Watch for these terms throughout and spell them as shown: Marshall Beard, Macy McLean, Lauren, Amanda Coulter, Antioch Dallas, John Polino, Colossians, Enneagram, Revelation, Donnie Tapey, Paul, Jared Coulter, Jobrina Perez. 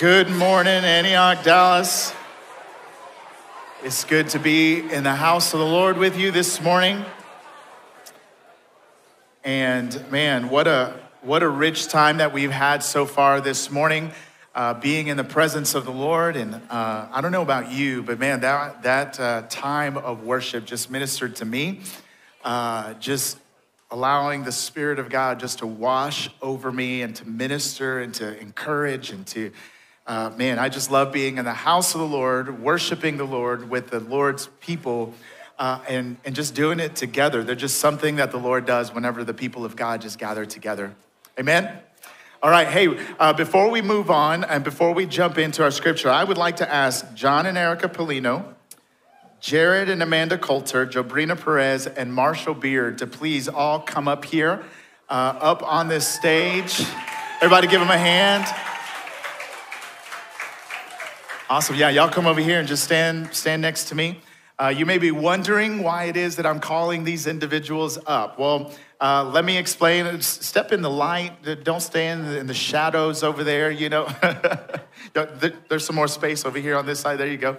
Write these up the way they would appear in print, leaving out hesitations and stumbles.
Good morning, Antioch Dallas. It's good to be in the house of the Lord with you this morning. And man, what a rich time that we've had so far this morning, being in the presence of the Lord. And I don't know about you, but man, that time of worship just ministered to me. Just allowing the Spirit of God just to wash over me and to minister and to encourage and to, man, I just love being in the house of the Lord, worshiping the Lord with the Lord's people and just doing it together. There's just something that the Lord does whenever the people of God just gather together. Amen? All right, hey, before we move on and before we jump into our scripture, I would like to ask John and Erica Polino, Jared and Amanda Coulter, Jobrina Perez, and Marshall Beard to please all come up here, up on this stage. Everybody give them a hand. Awesome, yeah, y'all come over here and just stand next to me. You may be wondering why it is that I'm calling these individuals up. Well, let me explain. Step in the light. Don't stay in the shadows over there, you know. There's some more space over here on this side. There you go.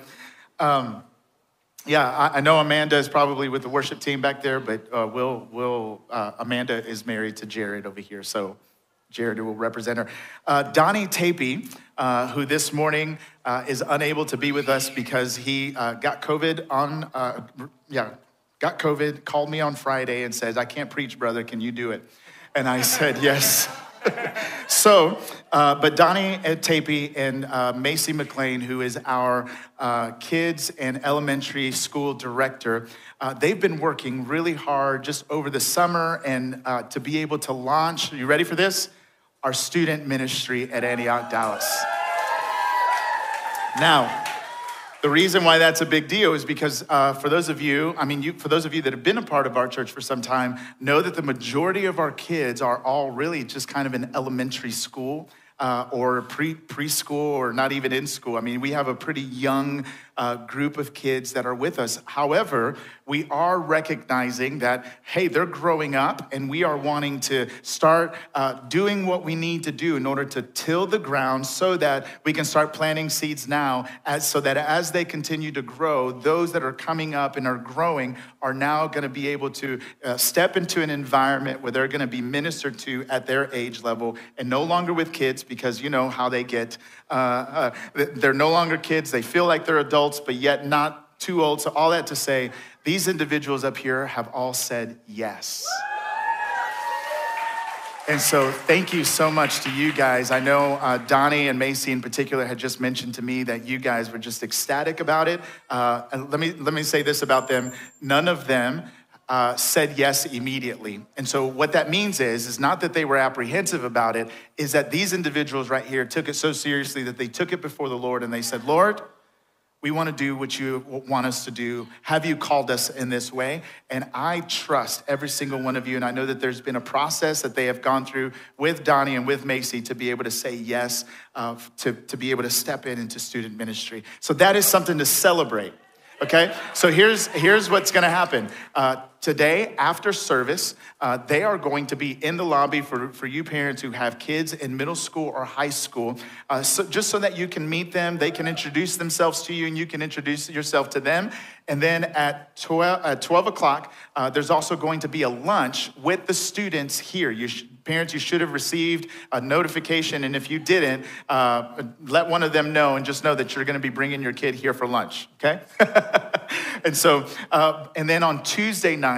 Yeah, I know Amanda is probably with the worship team back there, but Amanda is married to Jared over here, so Jared will represent her. Donnie Tapey, who this morning is unable to be with us because he got COVID, called me on Friday and says, "I can't preach, brother, can you do it?" And I said, yes. So, but Donnie Tapey and Macy McLean, who is our kids and elementary school director, they've been working really hard just over the summer and to be able to launch, you ready for this? Our student ministry at Antioch Dallas. Now, the reason why that's a big deal is because for those of you that have been a part of our church for some time, know that the majority of our kids are all really just kind of in elementary school or preschool or not even in school. I mean, we have a pretty young group of kids that are with us. However, we are recognizing that, hey, they're growing up and we are wanting to start doing what we need to do in order to till the ground so that we can start planting seeds now so that as they continue to grow, those that are coming up and are growing are now gonna be able to step into an environment where they're gonna be ministered to at their age level and no longer with kids because you know how they get, they're no longer kids, they feel like they're adults, but yet not too old. So all that to say, these individuals up here have all said yes. And so thank you so much to you guys. I know Donnie and Macy in particular had just mentioned to me that you guys were just ecstatic about it. And let me say this about them. None of them said yes immediately. And so what that means is not that they were apprehensive about it, is that these individuals right here took it so seriously that they took it before the Lord and they said, "Lord, we want to do what you want us to do. Have you called us in this way?" And I trust every single one of you. And I know that there's been a process that they have gone through with Donnie and with Macy to be able to say yes, to be able to step into student ministry. So that is something to celebrate, okay? So here's what's going to happen. Today, after service, they are going to be in the lobby for you parents who have kids in middle school or high school, just so that you can meet them, they can introduce themselves to you, and you can introduce yourself to them. And then at 12 o'clock, there's also going to be a lunch with the students here. Parents, you should have received a notification, and if you didn't, let one of them know, and just know that you're gonna be bringing your kid here for lunch, okay? And so, and then on Tuesday night,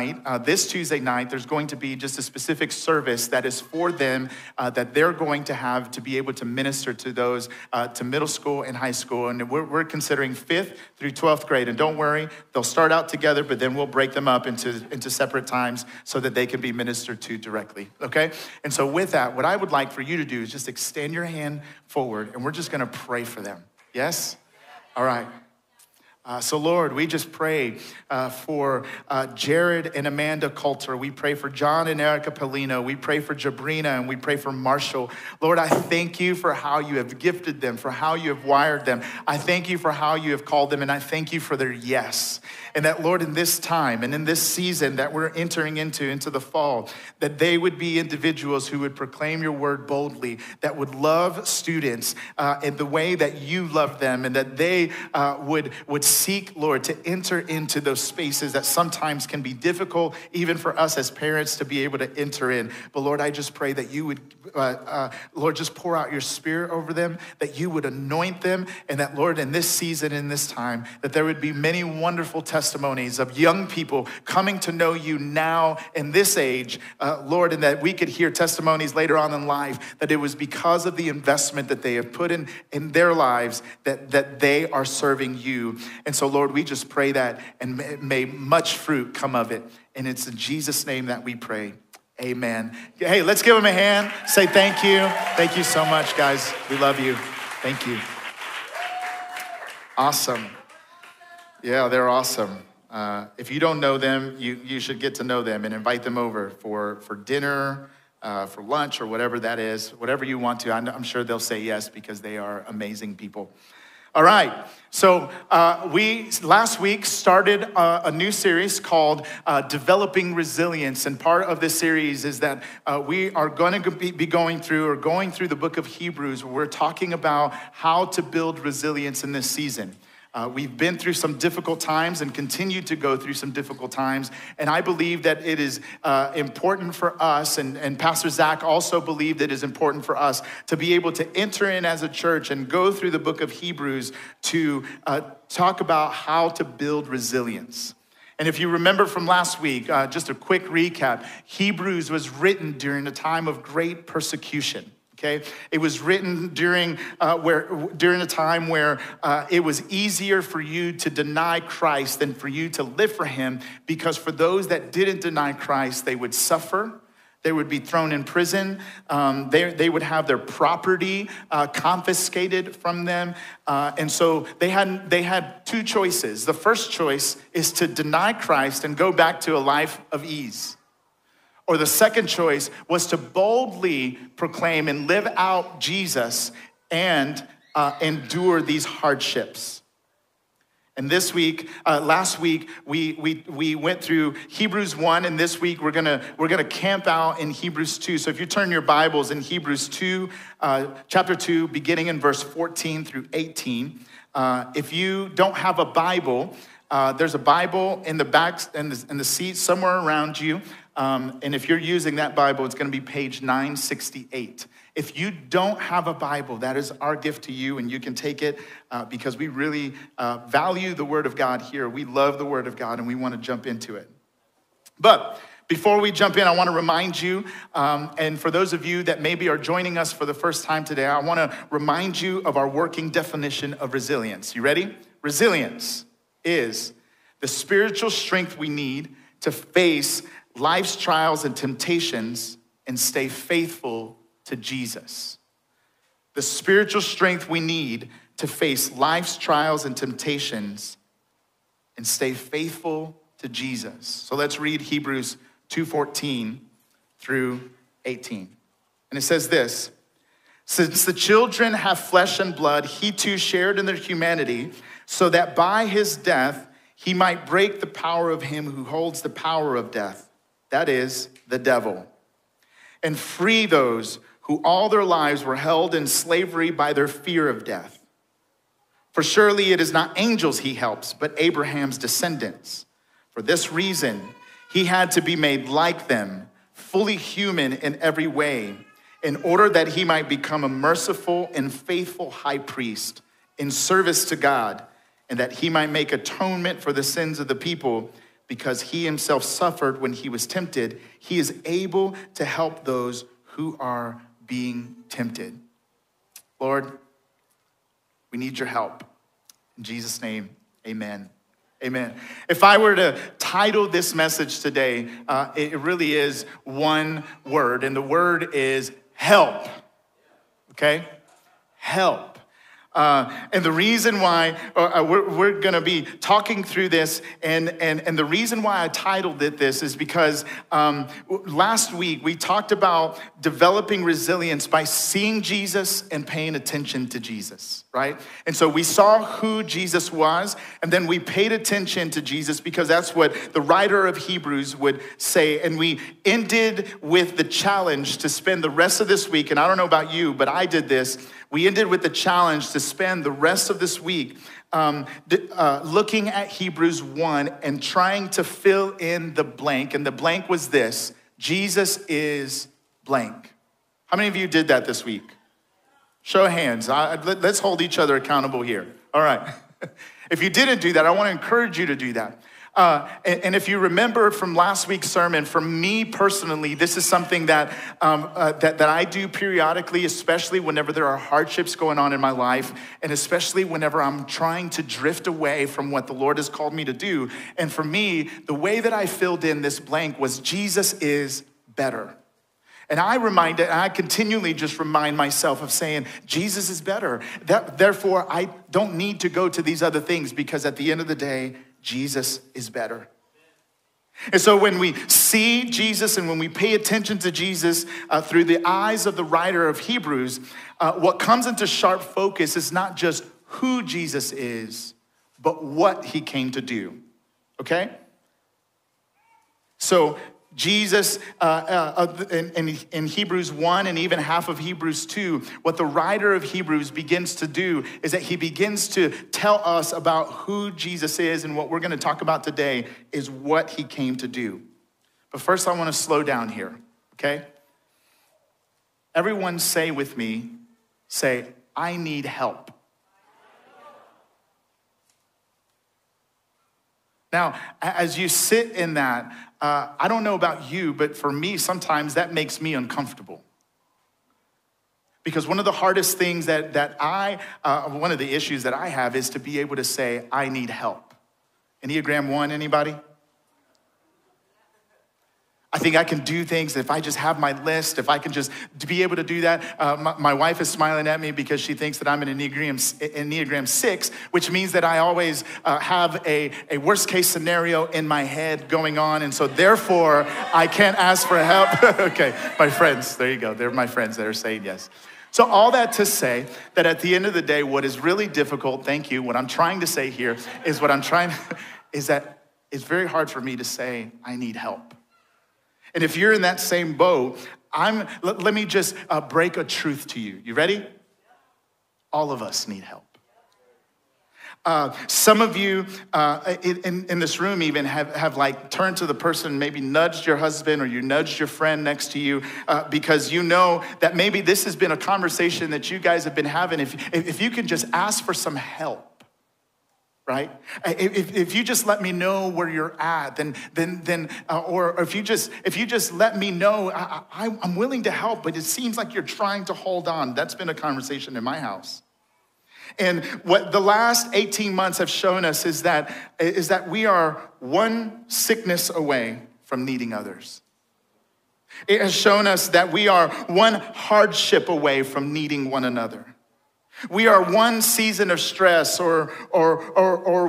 this Tuesday night, there's going to be just a specific service that is for them that they're going to have to be able to minister to those to middle school and high school. And we're considering 5th through 12th grade. And don't worry, they'll start out together, but then we'll break them up into separate times so that they can be ministered to directly, okay? And so with that, what I would like for you to do is just extend your hand forward and we're just gonna pray for them. Yes? All right. So Lord, we just pray for Jared and Amanda Coulter. We pray for John and Erica Polino. We pray for Jobrina, and we pray for Marshall. Lord, I thank you for how you have gifted them, for how you have wired them. I thank you for how you have called them, and I thank you for their yes. And that, Lord, in this time and in this season that we're entering into the fall, that they would be individuals who would proclaim your word boldly, that would love students in the way that you love them, and that they would seek, Lord, to enter into those spaces that sometimes can be difficult, even for us as parents to be able to enter in. But Lord, I just pray that you would, Lord, just pour out your spirit over them, that you would anoint them, and that, Lord, in this season, in this time, that there would be many wonderful testimonies of young people coming to know you now in this age, Lord, and that we could hear testimonies later on in life that it was because of the investment that they have put in their lives that they are serving you. And so, Lord, we just pray that, and may much fruit come of it. And it's in Jesus' name that we pray. Amen. Hey, let's give him a hand. Say thank you. Thank you so much, guys. We love you. Thank you. Awesome. Yeah, they're awesome. If you don't know them, you should get to know them and invite them over for dinner, for lunch, or whatever that is, whatever you want to. I'm sure they'll say yes because they are amazing people. All right, so we last week started a new series called Developing Resilience, and part of this series is that we are going to be going through the book of Hebrews, where we're talking about how to build resilience in this season. We've been through some difficult times and continue to go through some difficult times. And I believe that it is important for us, and Pastor Zach also believed it is important for us to be able to enter in as a church and go through the book of Hebrews to talk about how to build resilience. And if you remember from last week, just a quick recap, Hebrews was written during a time of great persecution. Okay, it was written during a time where it was easier for you to deny Christ than for you to live for him, because for those that didn't deny Christ, they would suffer. They would be thrown in prison. They would have their property confiscated from them. And so they had two choices. The first choice is to deny Christ and go back to a life of ease. Or the second choice was to boldly proclaim and live out Jesus and endure these hardships. And this week, last week, we went through Hebrews 1, and this week we're gonna camp out in Hebrews 2. So if you turn your Bibles in Hebrews 2, chapter 2, beginning in verse 14 through 18. If you don't have a Bible, there's a Bible in the back in the seat somewhere around you. And if you're using that Bible, it's going to be page 968. If you don't have a Bible, that is our gift to you, and you can take it because we really value the Word of God here. We love the Word of God, and we want to jump into it. But before we jump in, I want to remind you, and for those of you that maybe are joining us for the first time today, I want to remind you of our working definition of resilience. You ready? Resilience is the spiritual strength we need to face life's trials and temptations and stay faithful to Jesus. The spiritual strength we need to face life's trials and temptations and stay faithful to Jesus. So let's read Hebrews 2:14 through 18. And it says this, "Since the children have flesh and blood, he too shared in their humanity, so that by his death he might break the power of him who holds the power of death, that is, the devil, and free those who all their lives were held in slavery by their fear of death. For surely it is not angels he helps, but Abraham's descendants. For this reason, he had to be made like them, fully human in every way, in order that he might become a merciful and faithful high priest in service to God, and that he might make atonement for the sins of the people. Because he himself suffered when he was tempted, he is able to help those who are being tempted." Lord, we need your help. In Jesus' name, amen. Amen. If I were to title this message today, it really is one word, and the word is help. Okay? Help. And the reason why we're going to be talking through this, and the reason why I titled it this is because last week we talked about developing resilience by seeing Jesus and paying attention to Jesus, right? And so we saw who Jesus was, and then we paid attention to Jesus because that's what the writer of Hebrews would say. And we ended with the challenge to spend the rest of this week, and I don't know about you, but I did this. We ended with the challenge to spend the rest of this week looking at Hebrews 1 and trying to fill in the blank. And the blank was this: Jesus is blank. How many of you did that this week? Show of hands. Let's hold each other accountable here. All right. If you didn't do that, I want to encourage you to do that. And if you remember from last week's sermon, for me personally, this is something that that I do periodically, especially whenever there are hardships going on in my life, and especially whenever I'm trying to drift away from what the Lord has called me to do. And for me, the way that I filled in this blank was Jesus is better. And I continually just remind myself of saying, Jesus is better. Therefore, I don't need to go to these other things, because at the end of the day, Jesus is better. And so when we see Jesus and when we pay attention to Jesus through the eyes of the writer of Hebrews, what comes into sharp focus is not just who Jesus is, but what he came to do, okay? So Jesus, in Hebrews 1 and even half of Hebrews 2, what the writer of Hebrews begins to do is that he begins to tell us about who Jesus is, and what we're going to talk about today is what he came to do. But first, I want to slow down here, okay? Everyone say with me, say, I need help. Now, as you sit in that, I don't know about you, but for me, sometimes that makes me uncomfortable. Because one of the hardest things one of the issues that I have is to be able to say, I need help. Enneagram 1, anybody? I think I can do things if I just have my list, if I can just be able to do that. My wife is smiling at me because she thinks that I'm an Enneagram 6, which means that I always have a worst case scenario in my head going on. And so therefore, I can't ask for help. Okay, my friends, there you go. They're my friends that are saying yes. So all that to say that at the end of the day, what is really difficult, thank you, what I'm trying to say here is is that it's very hard for me to say, I need help. And if you're in that same boat, let me just break a truth to you. You ready? All of us need help. Some of you in this room even have like turned to the person, maybe nudged your husband or you nudged your friend next to you because you know that maybe this has been a conversation that you guys have been having. If you can just ask for some help. Right? If you just let me know where you're at, or if you just let me know, I'm willing to help, but it seems like you're trying to hold on. That's been a conversation in my house. And what the last 18 months have shown us is that we are one sickness away from needing others. It has shown us that we are one hardship away from needing one another. We are one season of stress or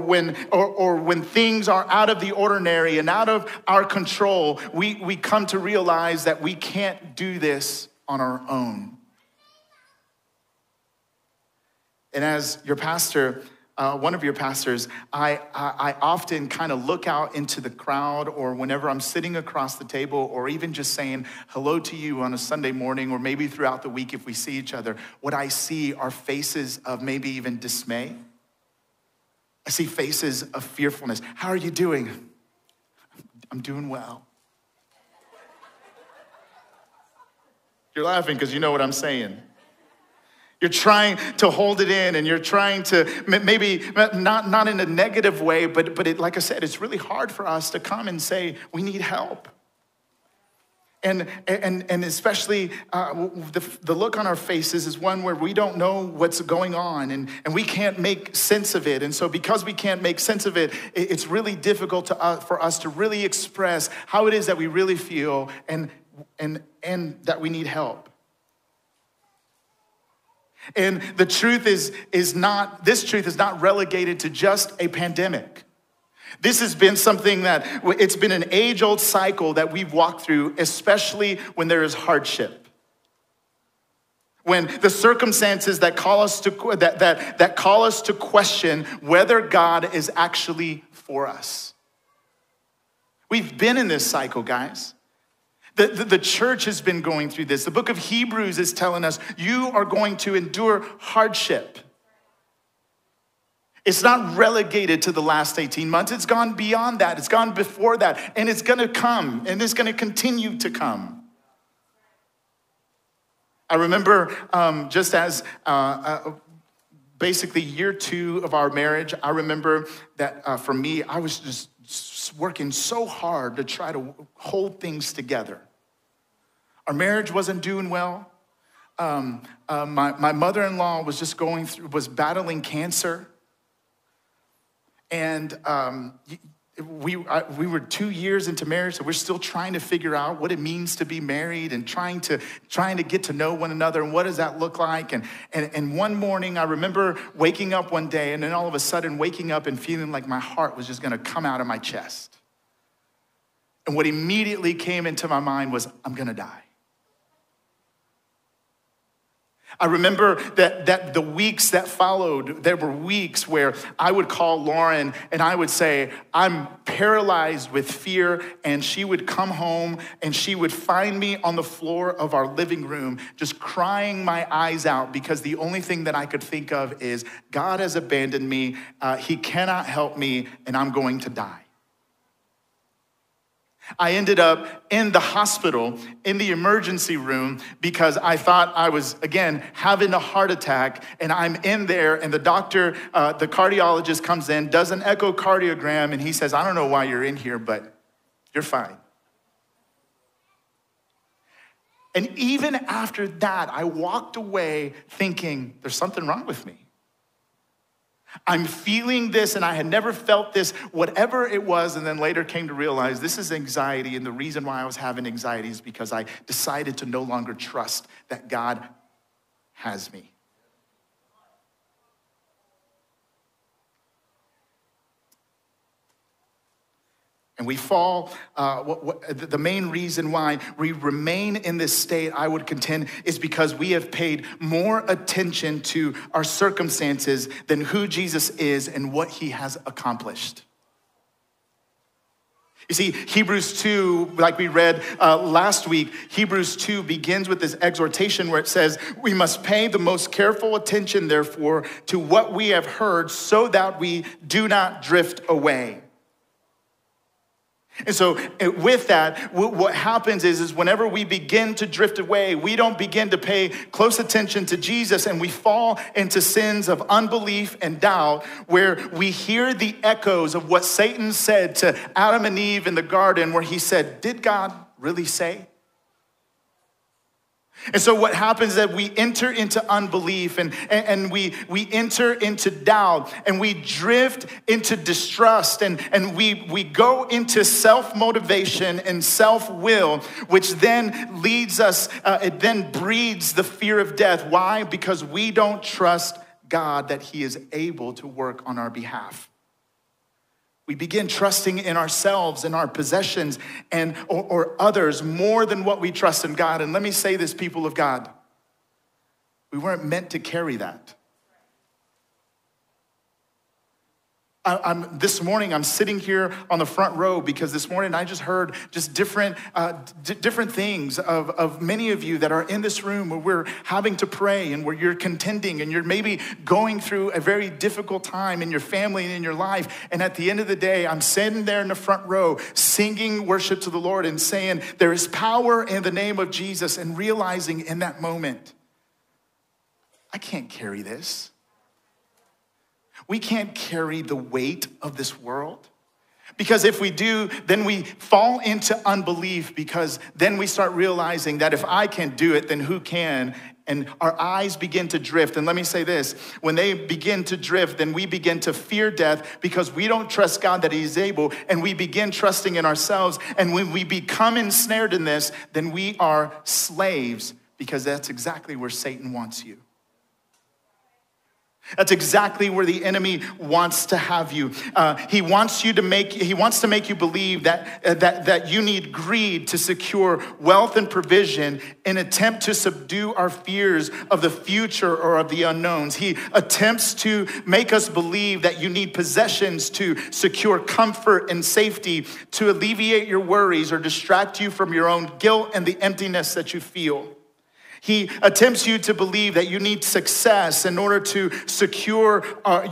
when things are out of the ordinary and out of our control, we come to realize that we can't do this on our own. And as your pastor, one of your pastors, I often kind of look out into the crowd, or whenever I'm sitting across the table, or even just saying hello to you on a Sunday morning, or maybe throughout the week if we see each other, what I see are faces of maybe even dismay. I see faces of fearfulness. How are you doing? I'm doing well. You're laughing because you know what I'm saying. You're trying to hold it in, and you're trying to maybe not in a negative way, but it, like I said, it's really hard for us to come and say we need help. And especially the look on our faces is one where we don't know what's going on, and we can't make sense of it. And so because we can't make sense of it, it's really difficult for us to really express how it is that we really feel and that we need help. And the truth is not relegated to just a pandemic. This has been something that, it's been an age-old cycle that we've walked through, especially when there is hardship. When the circumstances that call us to question whether God is actually for us. We've been in this cycle, guys. The church has been going through this. The book of Hebrews is telling us you are going to endure hardship. It's not relegated to the last 18 months. It's gone beyond that. It's gone before that. And it's going to come. And it's going to continue to come. I remember just as basically year two of our marriage, I remember that for me, I was just working so hard to try to hold things together. Our marriage wasn't doing well. My mother-in-law was battling cancer. And we were 2 years into marriage, so we're still trying to figure out what it means to be married and trying to get to know one another and what does that look like. And one morning, I remember waking up one day and then all of a sudden waking up and feeling like my heart was just gonna come out of my chest. And what immediately came into my mind was, I'm gonna die. I remember that the weeks that followed, there were weeks where I would call Lauren and I would say, I'm paralyzed with fear. And she would come home and she would find me on the floor of our living room, just crying my eyes out because the only thing that I could think of is God has abandoned me. He cannot help me and I'm going to die. I ended up in the hospital, in the emergency room, because I thought I was, again, having a heart attack, and I'm in there, and the doctor, the cardiologist comes in, does an echocardiogram, and he says, I don't know why you're in here, but you're fine. And even after that, I walked away thinking, there's something wrong with me. I'm feeling this, and I had never felt this, whatever it was, and then later came to realize this is anxiety, and the reason why I was having anxiety is because I decided to no longer trust that God has me. And we fall, the main reason why we remain in this state, I would contend, is because we have paid more attention to our circumstances than who Jesus is and what he has accomplished. You see, Hebrews 2, like we read last week, Hebrews 2 begins with this exhortation where it says, we must pay the most careful attention, therefore, to what we have heard so that we do not drift away. And so with that, what happens is whenever we begin to drift away, we don't begin to pay close attention to Jesus, and we fall into sins of unbelief and doubt, where we hear the echoes of what Satan said to Adam and Eve in the garden, where he said, did God really say? And so what happens is that we enter into unbelief and we enter into doubt and we drift into distrust and we go into self-motivation and self-will, which then leads us, it then breeds the fear of death. Why? Because we don't trust God that he is able to work on our behalf. We begin trusting in ourselves and our possessions and or others more than what we trust in God. And let me say this, people of God, we weren't meant to carry that. This morning, I'm sitting here on the front row because this morning I just heard just different things of many of you that are in this room where we're having to pray and where you're contending and you're maybe going through a very difficult time in your family and in your life. And at the end of the day, I'm sitting there in the front row singing worship to the Lord and saying, there is power in the name of Jesus, and realizing in that moment, I can't carry this. We can't carry the weight of this world, because if we do, then we fall into unbelief, because then we start realizing that if I can't do it, then who can? And our eyes begin to drift. And let me say this, when they begin to drift, then we begin to fear death because we don't trust God that he's able, and we begin trusting in ourselves. And when we become ensnared in this, then we are slaves, because that's exactly where Satan wants you. That's exactly where the enemy wants to have you. He wants to make you believe that you need greed to secure wealth and provision in attempt to subdue our fears of the future or of the unknowns. He attempts to make us believe that you need possessions to secure comfort and safety, to alleviate your worries or distract you from your own guilt and the emptiness that you feel. He attempts you to believe that you need success in order to secure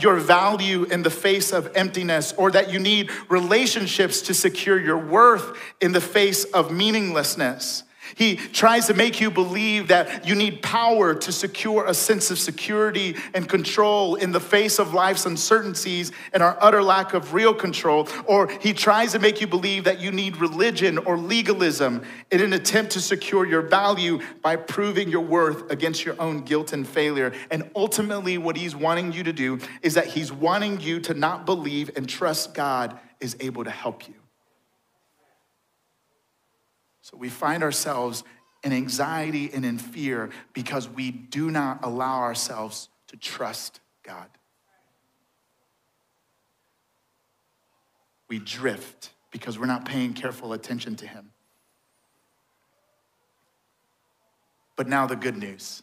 your value in the face of emptiness, or that you need relationships to secure your worth in the face of meaninglessness. He tries to make you believe that you need power to secure a sense of security and control in the face of life's uncertainties and our utter lack of real control. Or he tries to make you believe that you need religion or legalism in an attempt to secure your value by proving your worth against your own guilt and failure. And ultimately, what he's wanting you to do is that he's wanting you to not believe and trust God is able to help you. So we find ourselves in anxiety and in fear because we do not allow ourselves to trust God. We drift because we're not paying careful attention to him. But now the good news.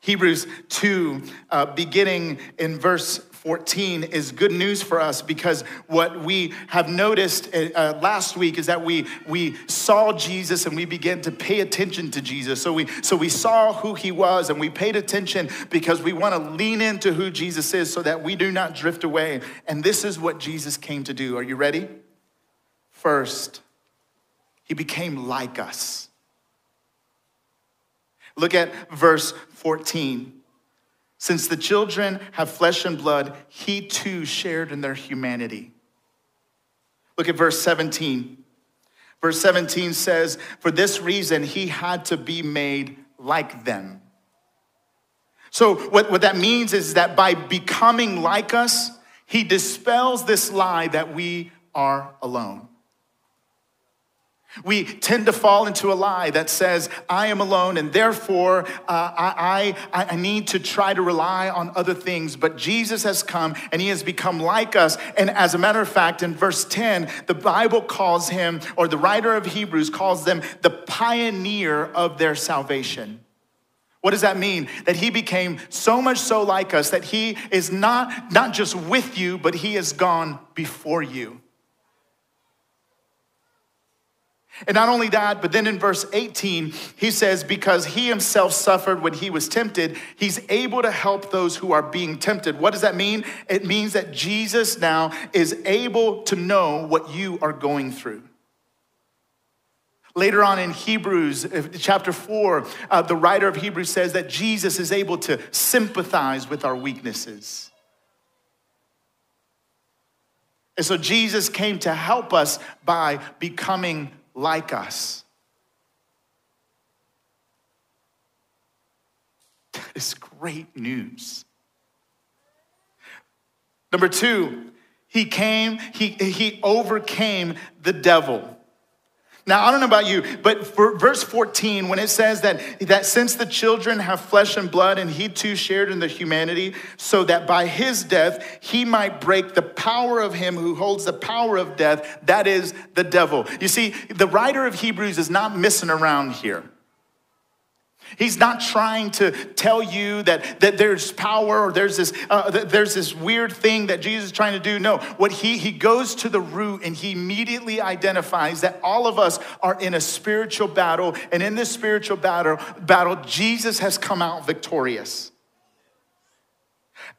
Hebrews 2, beginning in verse 14, is good news for us, because what we have noticed last week is that we saw Jesus and we began to pay attention to Jesus. So we saw who he was and we paid attention because we want to lean into who Jesus is so that we do not drift away. And this is what Jesus came to do. Are you ready? First, he became like us. Look at verse 14. Since the children have flesh and blood, he too shared in their humanity. Look at verse 17. Verse 17 says, for this reason, he had to be made like them. So what that means is that by becoming like us, he dispels this lie that we are alone. We tend to fall into a lie that says, I am alone, and therefore I need to try to rely on other things. But Jesus has come, and he has become like us. And as a matter of fact, in verse 10, the Bible calls him, or the writer of Hebrews calls them, the pioneer of their salvation. What does that mean? That he became so much so like us that he is not just with you, but he has gone before you. And not only that, but then in verse 18, he says, because he himself suffered when he was tempted, he's able to help those who are being tempted. What does that mean? It means that Jesus now is able to know what you are going through. Later on in Hebrews chapter 4, the writer of Hebrews says that Jesus is able to sympathize with our weaknesses. And so Jesus came to help us by becoming like us. That is great news. Number two, he overcame the devil. Now, I don't know about you, but for verse 14, when it says that since the children have flesh and blood, and he too shared in the humanity, so that by his death, he might break the power of him who holds the power of death, that is the devil. You see, the writer of Hebrews is not messing around here. He's not trying to tell you that there's power or there's this weird thing that Jesus is trying to do. No, what he goes to the root, and he immediately identifies that all of us are in a spiritual battle. And in this spiritual battle, Jesus has come out victorious.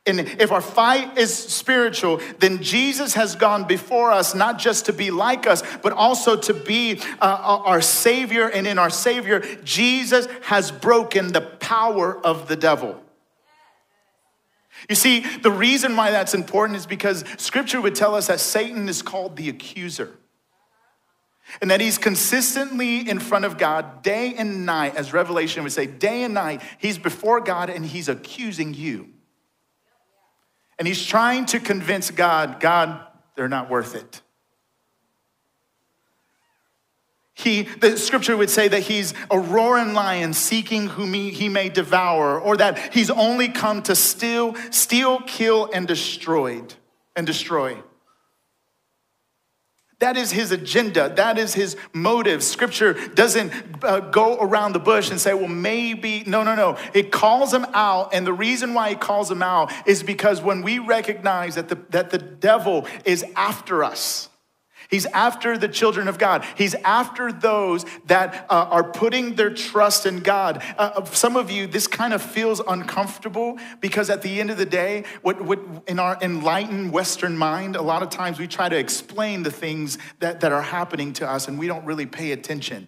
And if our fight is spiritual, then Jesus has gone before us, not just to be like us, but also to be our Savior. And in our Savior, Jesus has broken the power of the devil. You see, the reason why that's important is because Scripture would tell us that Satan is called the accuser, and that he's consistently in front of God day and night. As Revelation would say, day and night, he's before God and he's accusing you. And he's trying to convince God, they're not worth it. The scripture would say that he's a roaring lion seeking whom he may devour, or that he's only come to steal, kill, and destroy. That is his agenda. That is his motive. Scripture doesn't go around the bush and say, well, maybe. No. It calls him out. And the reason why it calls him out is because when we recognize that the devil is after us, he's after the children of God. He's after those that are putting their trust in God. Some of you, this kind of feels uncomfortable because at the end of the day, what in our enlightened Western mind, a lot of times we try to explain the things that are happening to us, and we don't really pay attention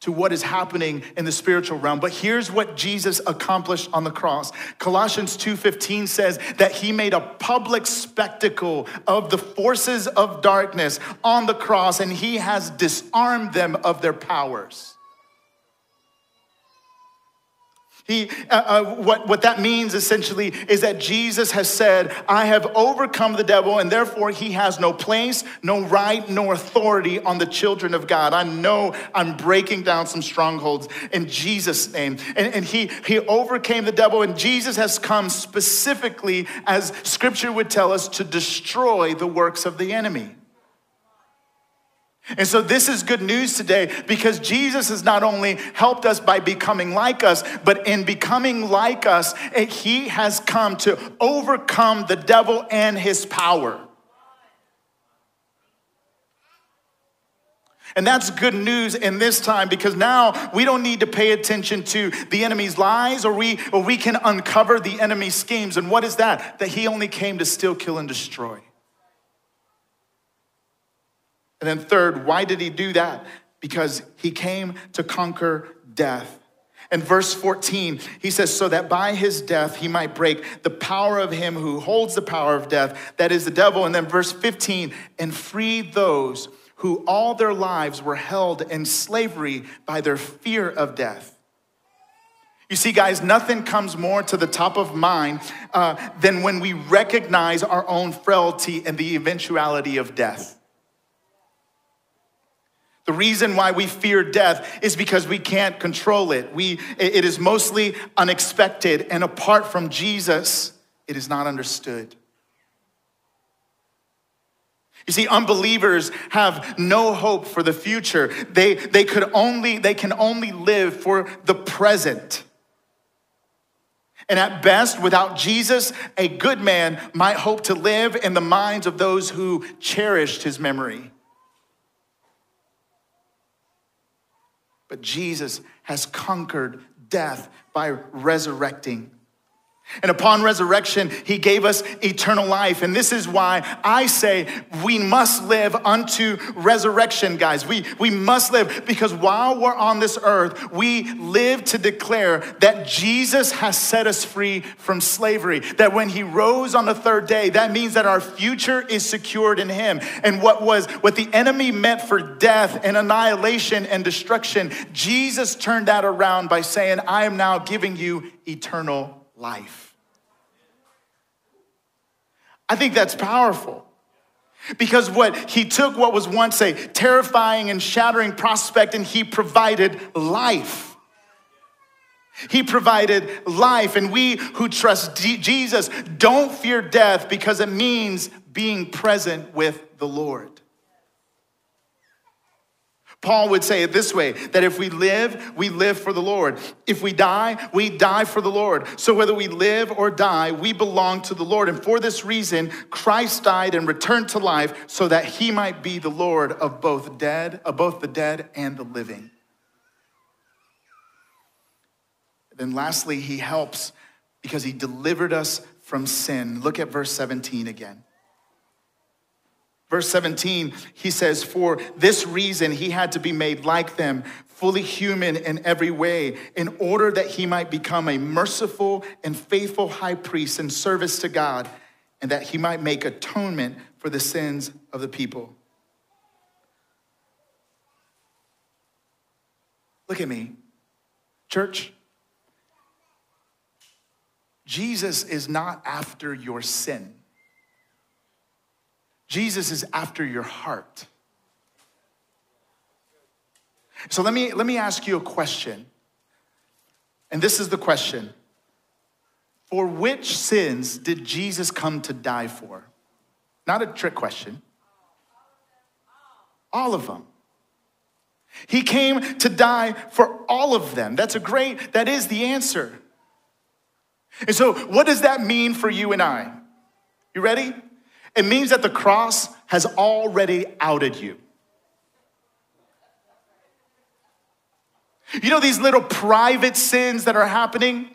to what is happening in the spiritual realm. But here's what Jesus accomplished on the cross. Colossians 2:15 says that he made a public spectacle of the forces of darkness on the cross, and he has disarmed them of their powers. What that means essentially is that Jesus has said, I have overcome the devil, and therefore he has no place, no right, nor authority on the children of God. I know I'm breaking down some strongholds in Jesus' name. And he overcame the devil, and Jesus has come specifically, as scripture would tell us, to destroy the works of the enemy. And so this is good news today, because Jesus has not only helped us by becoming like us, but in becoming like us, he has come to overcome the devil and his power. And that's good news in this time, because now we don't need to pay attention to the enemy's lies, or we can uncover the enemy's schemes. And what is that? That he only came to steal, kill, and destroy. And then third, why did he do that? Because he came to conquer death. In verse 14, he says, so that by his death he might break the power of him who holds the power of death, that is the devil. And then verse 15, and free those who all their lives were held in slavery by their fear of death. You see, guys, nothing comes more to the top of mind than when we recognize our own frailty and the eventuality of death. The reason why we fear death is because we can't control it. It is mostly unexpected, and apart from Jesus, it is not understood. You see, unbelievers have no hope for the future. They can only live for the present. And at best, without Jesus, a good man might hope to live in the minds of those who cherished his memory. But Jesus has conquered death by resurrecting. And upon resurrection, he gave us eternal life. And this is why I say we must live unto resurrection, guys. We must live, because while we're on this earth, we live to declare that Jesus has set us free from slavery. That when he rose on the third day, that means that our future is secured in him. And what the enemy meant for death and annihilation and destruction, Jesus turned that around by saying, I am now giving you eternal life. I think that's powerful, because he took what was once a terrifying and shattering prospect, and he provided life. He provided life, and we who trust Jesus don't fear death, because it means being present with the Lord. Paul would say it this way, that if we live, we live for the Lord. If we die, we die for the Lord. So whether we live or die, we belong to the Lord. And for this reason, Christ died and returned to life, so that he might be the Lord of both the dead and the living. Then lastly, he helps because he delivered us from sin. Look at verse 17 again. Verse 17, he says, for this reason he had to be made like them, fully human in every way, in order that he might become a merciful and faithful high priest in service to God, and that he might make atonement for the sins of the people. Look at me, church. Jesus is not after your sin. Jesus is after your heart. So let me ask you a question. And this is the question. For which sins did Jesus come to die for? Not a trick question. All of them. He came to die for all of them. That is the answer. And so what does that mean for you and I? You ready? It means that the cross has already outed you. You know these little private sins that are happening?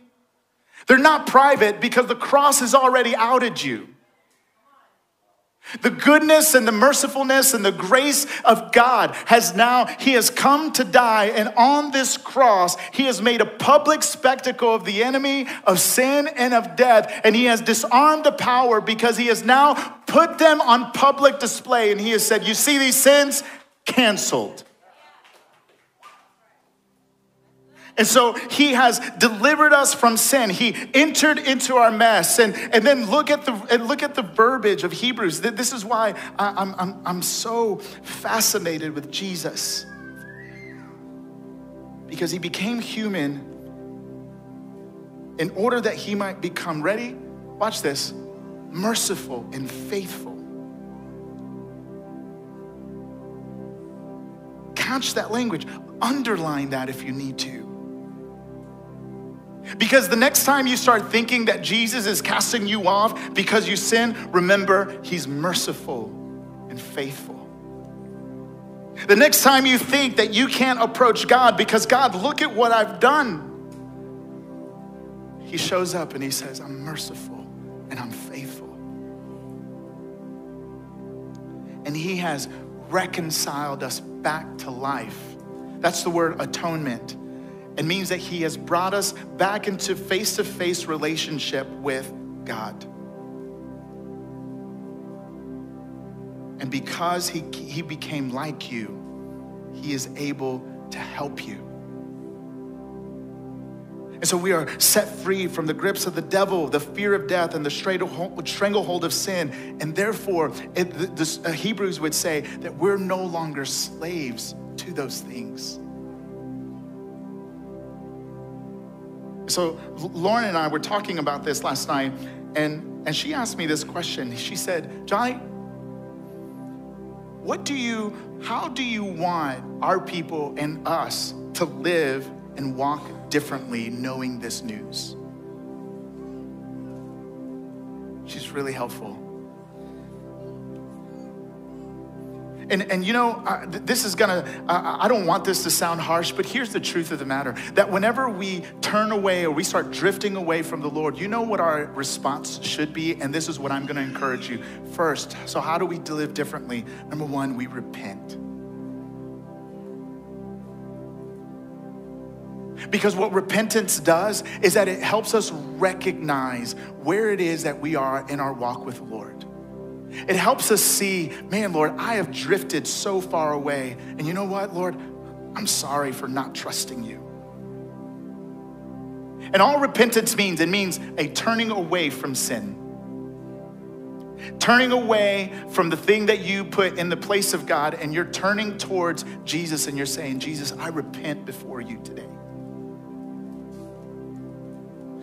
They're not private because the cross has already outed you. The goodness and the mercifulness and the grace of God He has come to die, and on this cross, He has made a public spectacle of the enemy, of sin and of death, and He has disarmed the power because He has now put them on public display, and He has said, you see these sins? Canceled. And so He has delivered us from sin. He entered into our mess. And then look at the verbiage of Hebrews. This is why I'm so fascinated with Jesus. Because He became human in order that He might become, ready? Watch this, merciful and faithful. Catch that language. Underline that if you need to. Because the next time you start thinking that Jesus is casting you off because you sin, remember, He's merciful and faithful. The next time you think that you can't approach God because, God, look at what I've done, He shows up and He says, I'm merciful and I'm faithful. And He has reconciled us back to life. That's the word atonement. It means that He has brought us back into face-to-face relationship with God. And because he became like you, He is able to help you. And so we are set free from the grips of the devil, the fear of death, and the stranglehold of sin. And therefore, Hebrews would say that we're no longer slaves to those things. So Lauren and I were talking about this last night, and she asked me this question. She said, Johnny, how do you want our people and us to live and walk differently knowing this news? She's really helpful. And you know, I don't want this to sound harsh, but here's the truth of the matter. That whenever we turn away or we start drifting away from the Lord, you know what our response should be? And this is what I'm gonna encourage you. First, so how do we live differently? Number one, we repent. Because what repentance does is that it helps us recognize where it is that we are in our walk with the Lord. It helps us see, man, Lord, I have drifted so far away. And you know what, Lord? I'm sorry for not trusting you. And all repentance means, it means a turning away from sin. Turning away from the thing that you put in the place of God, and you're turning towards Jesus and you're saying, Jesus, I repent before you today.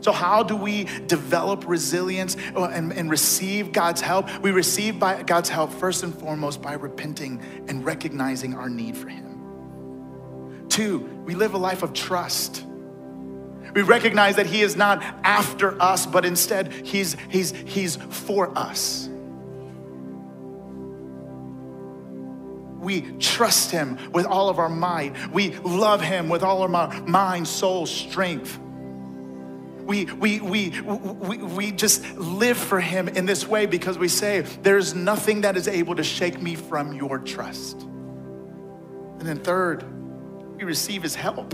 So how do we develop resilience and receive God's help? We receive God's help first and foremost by repenting and recognizing our need for Him. Two, we live a life of trust. We recognize that He is not after us, but instead He's for us. We trust Him with all of our might. We love Him with all of our mind, soul, strength. We just live for Him in this way because we say, there's nothing that is able to shake me from your trust. And then third, we receive His help.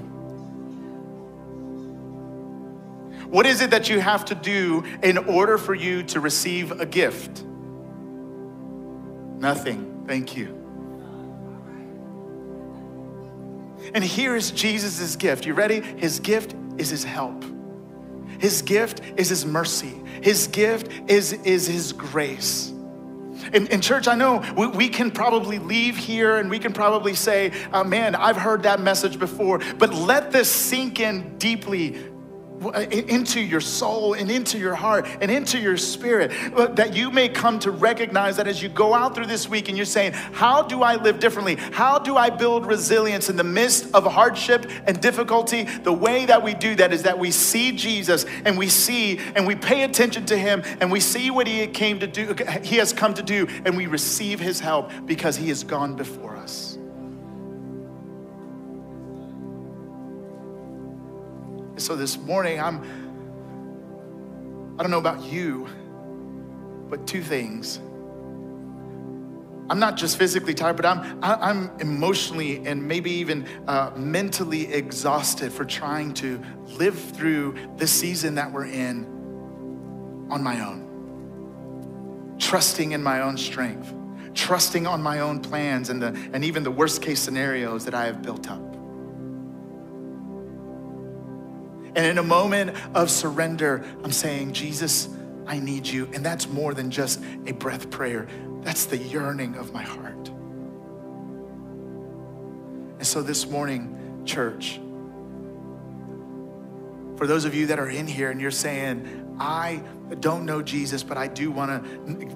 What is it that you have to do in order for you to receive a gift? Nothing, thank you. And here is Jesus' gift. You ready? His gift is His help. His gift is His mercy. His gift is His grace. And church, I know we can probably leave here and we can probably say, oh, man, I've heard that message before, but let this sink in deeply into your soul and into your heart and into your spirit, that you may come to recognize that as you go out through this week and you're saying, how do I live differently? How do I build resilience in the midst of hardship and difficulty? The way that we do that is that we see Jesus and we pay attention to him and we see what he has come to do, and we receive his help because he has gone before us. So this morning, I don't know about you, but two things. I'm not just physically tired, but I'm emotionally and maybe even mentally exhausted for trying to live through this season that we're in on my own, trusting in my own strength, trusting on my own plans and even the worst case scenarios that I have built up. And in a moment of surrender, I'm saying, Jesus, I need you. And that's more than just a breath prayer. That's the yearning of my heart. And so this morning, church, for those of you that are in here and you're saying, I don't know Jesus, but I do want to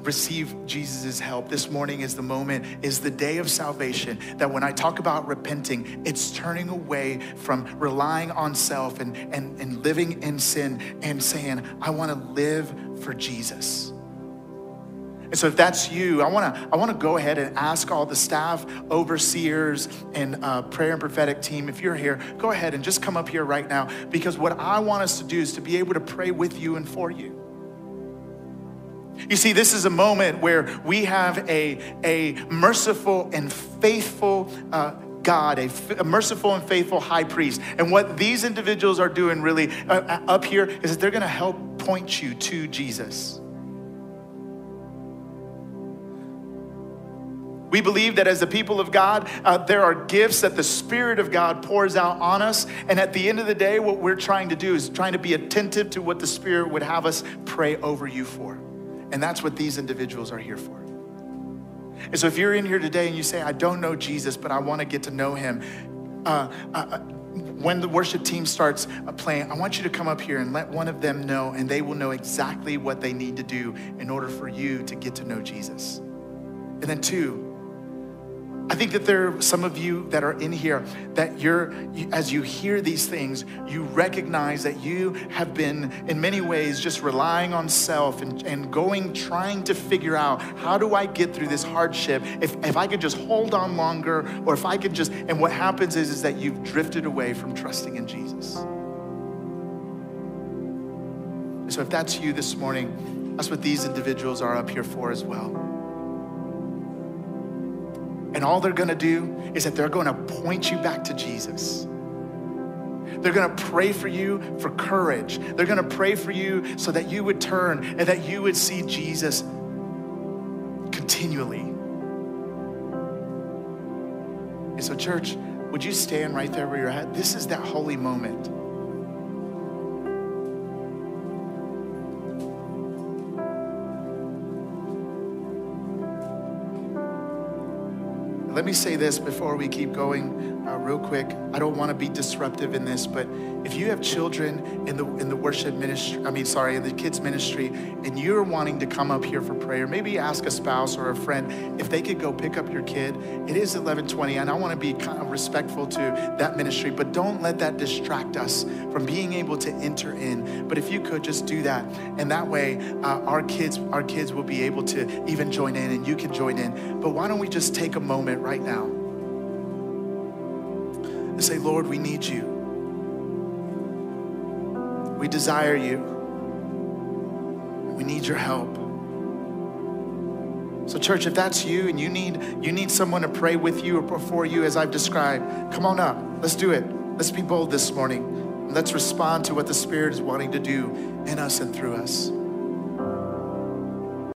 receive Jesus' help. This morning is the moment, is the day of salvation, that when I talk about repenting, it's turning away from relying on self and living in sin and saying, I want to live for Jesus. And so if that's you, I wanna go ahead and ask all the staff, overseers, and prayer and prophetic team, if you're here, go ahead and just come up here right now, because what I want us to do is to be able to pray with you and for you. You see, this is a moment where we have a merciful and faithful God, a merciful and faithful high priest. And what these individuals are doing really up here is that they're gonna help point you to Jesus. We believe that as the people of God, there are gifts that the Spirit of God pours out on us. And at the end of the day, what we're trying to do is trying to be attentive to what the Spirit would have us pray over you for. And that's what these individuals are here for. And so if you're in here today and you say, I don't know Jesus, but I want to get to know him. When the worship team starts playing, I want you to come up here and let one of them know, and they will know exactly what they need to do in order for you to get to know Jesus. And then two, I think that there are some of you that are in here that as you hear these things, you recognize that you have been in many ways just relying on self and trying to figure out, how do I get through this hardship? If I could just hold on longer, or if I could just, and what happens is that you've drifted away from trusting in Jesus. So if that's you this morning, that's what these individuals are up here for as well. And all they're gonna do is that they're gonna point you back to Jesus. They're gonna pray for you for courage. They're gonna pray for you so that you would turn and that you would see Jesus continually. And so church, would you stand right there where you're at? This is that holy moment. Let me say this before we keep going real quick. I don't want to be disruptive in this, but if you have children in the worship ministry, in the kids ministry, and you're wanting to come up here for prayer, maybe ask a spouse or a friend if they could go pick up your kid. It is 11:20, and I want to be kind of respectful to that ministry, but don't let that distract us from being able to enter in. But if you could just do that, and that way our kids will be able to even join in, and you can join in. But why don't we just take a moment right now and say, Lord, we need you. We desire you. We need your help. So church, if that's you and you need someone to pray with you or for you as I've described, come on up. Let's do it. Let's be bold this morning. Let's respond to what the Spirit is wanting to do in us and through us.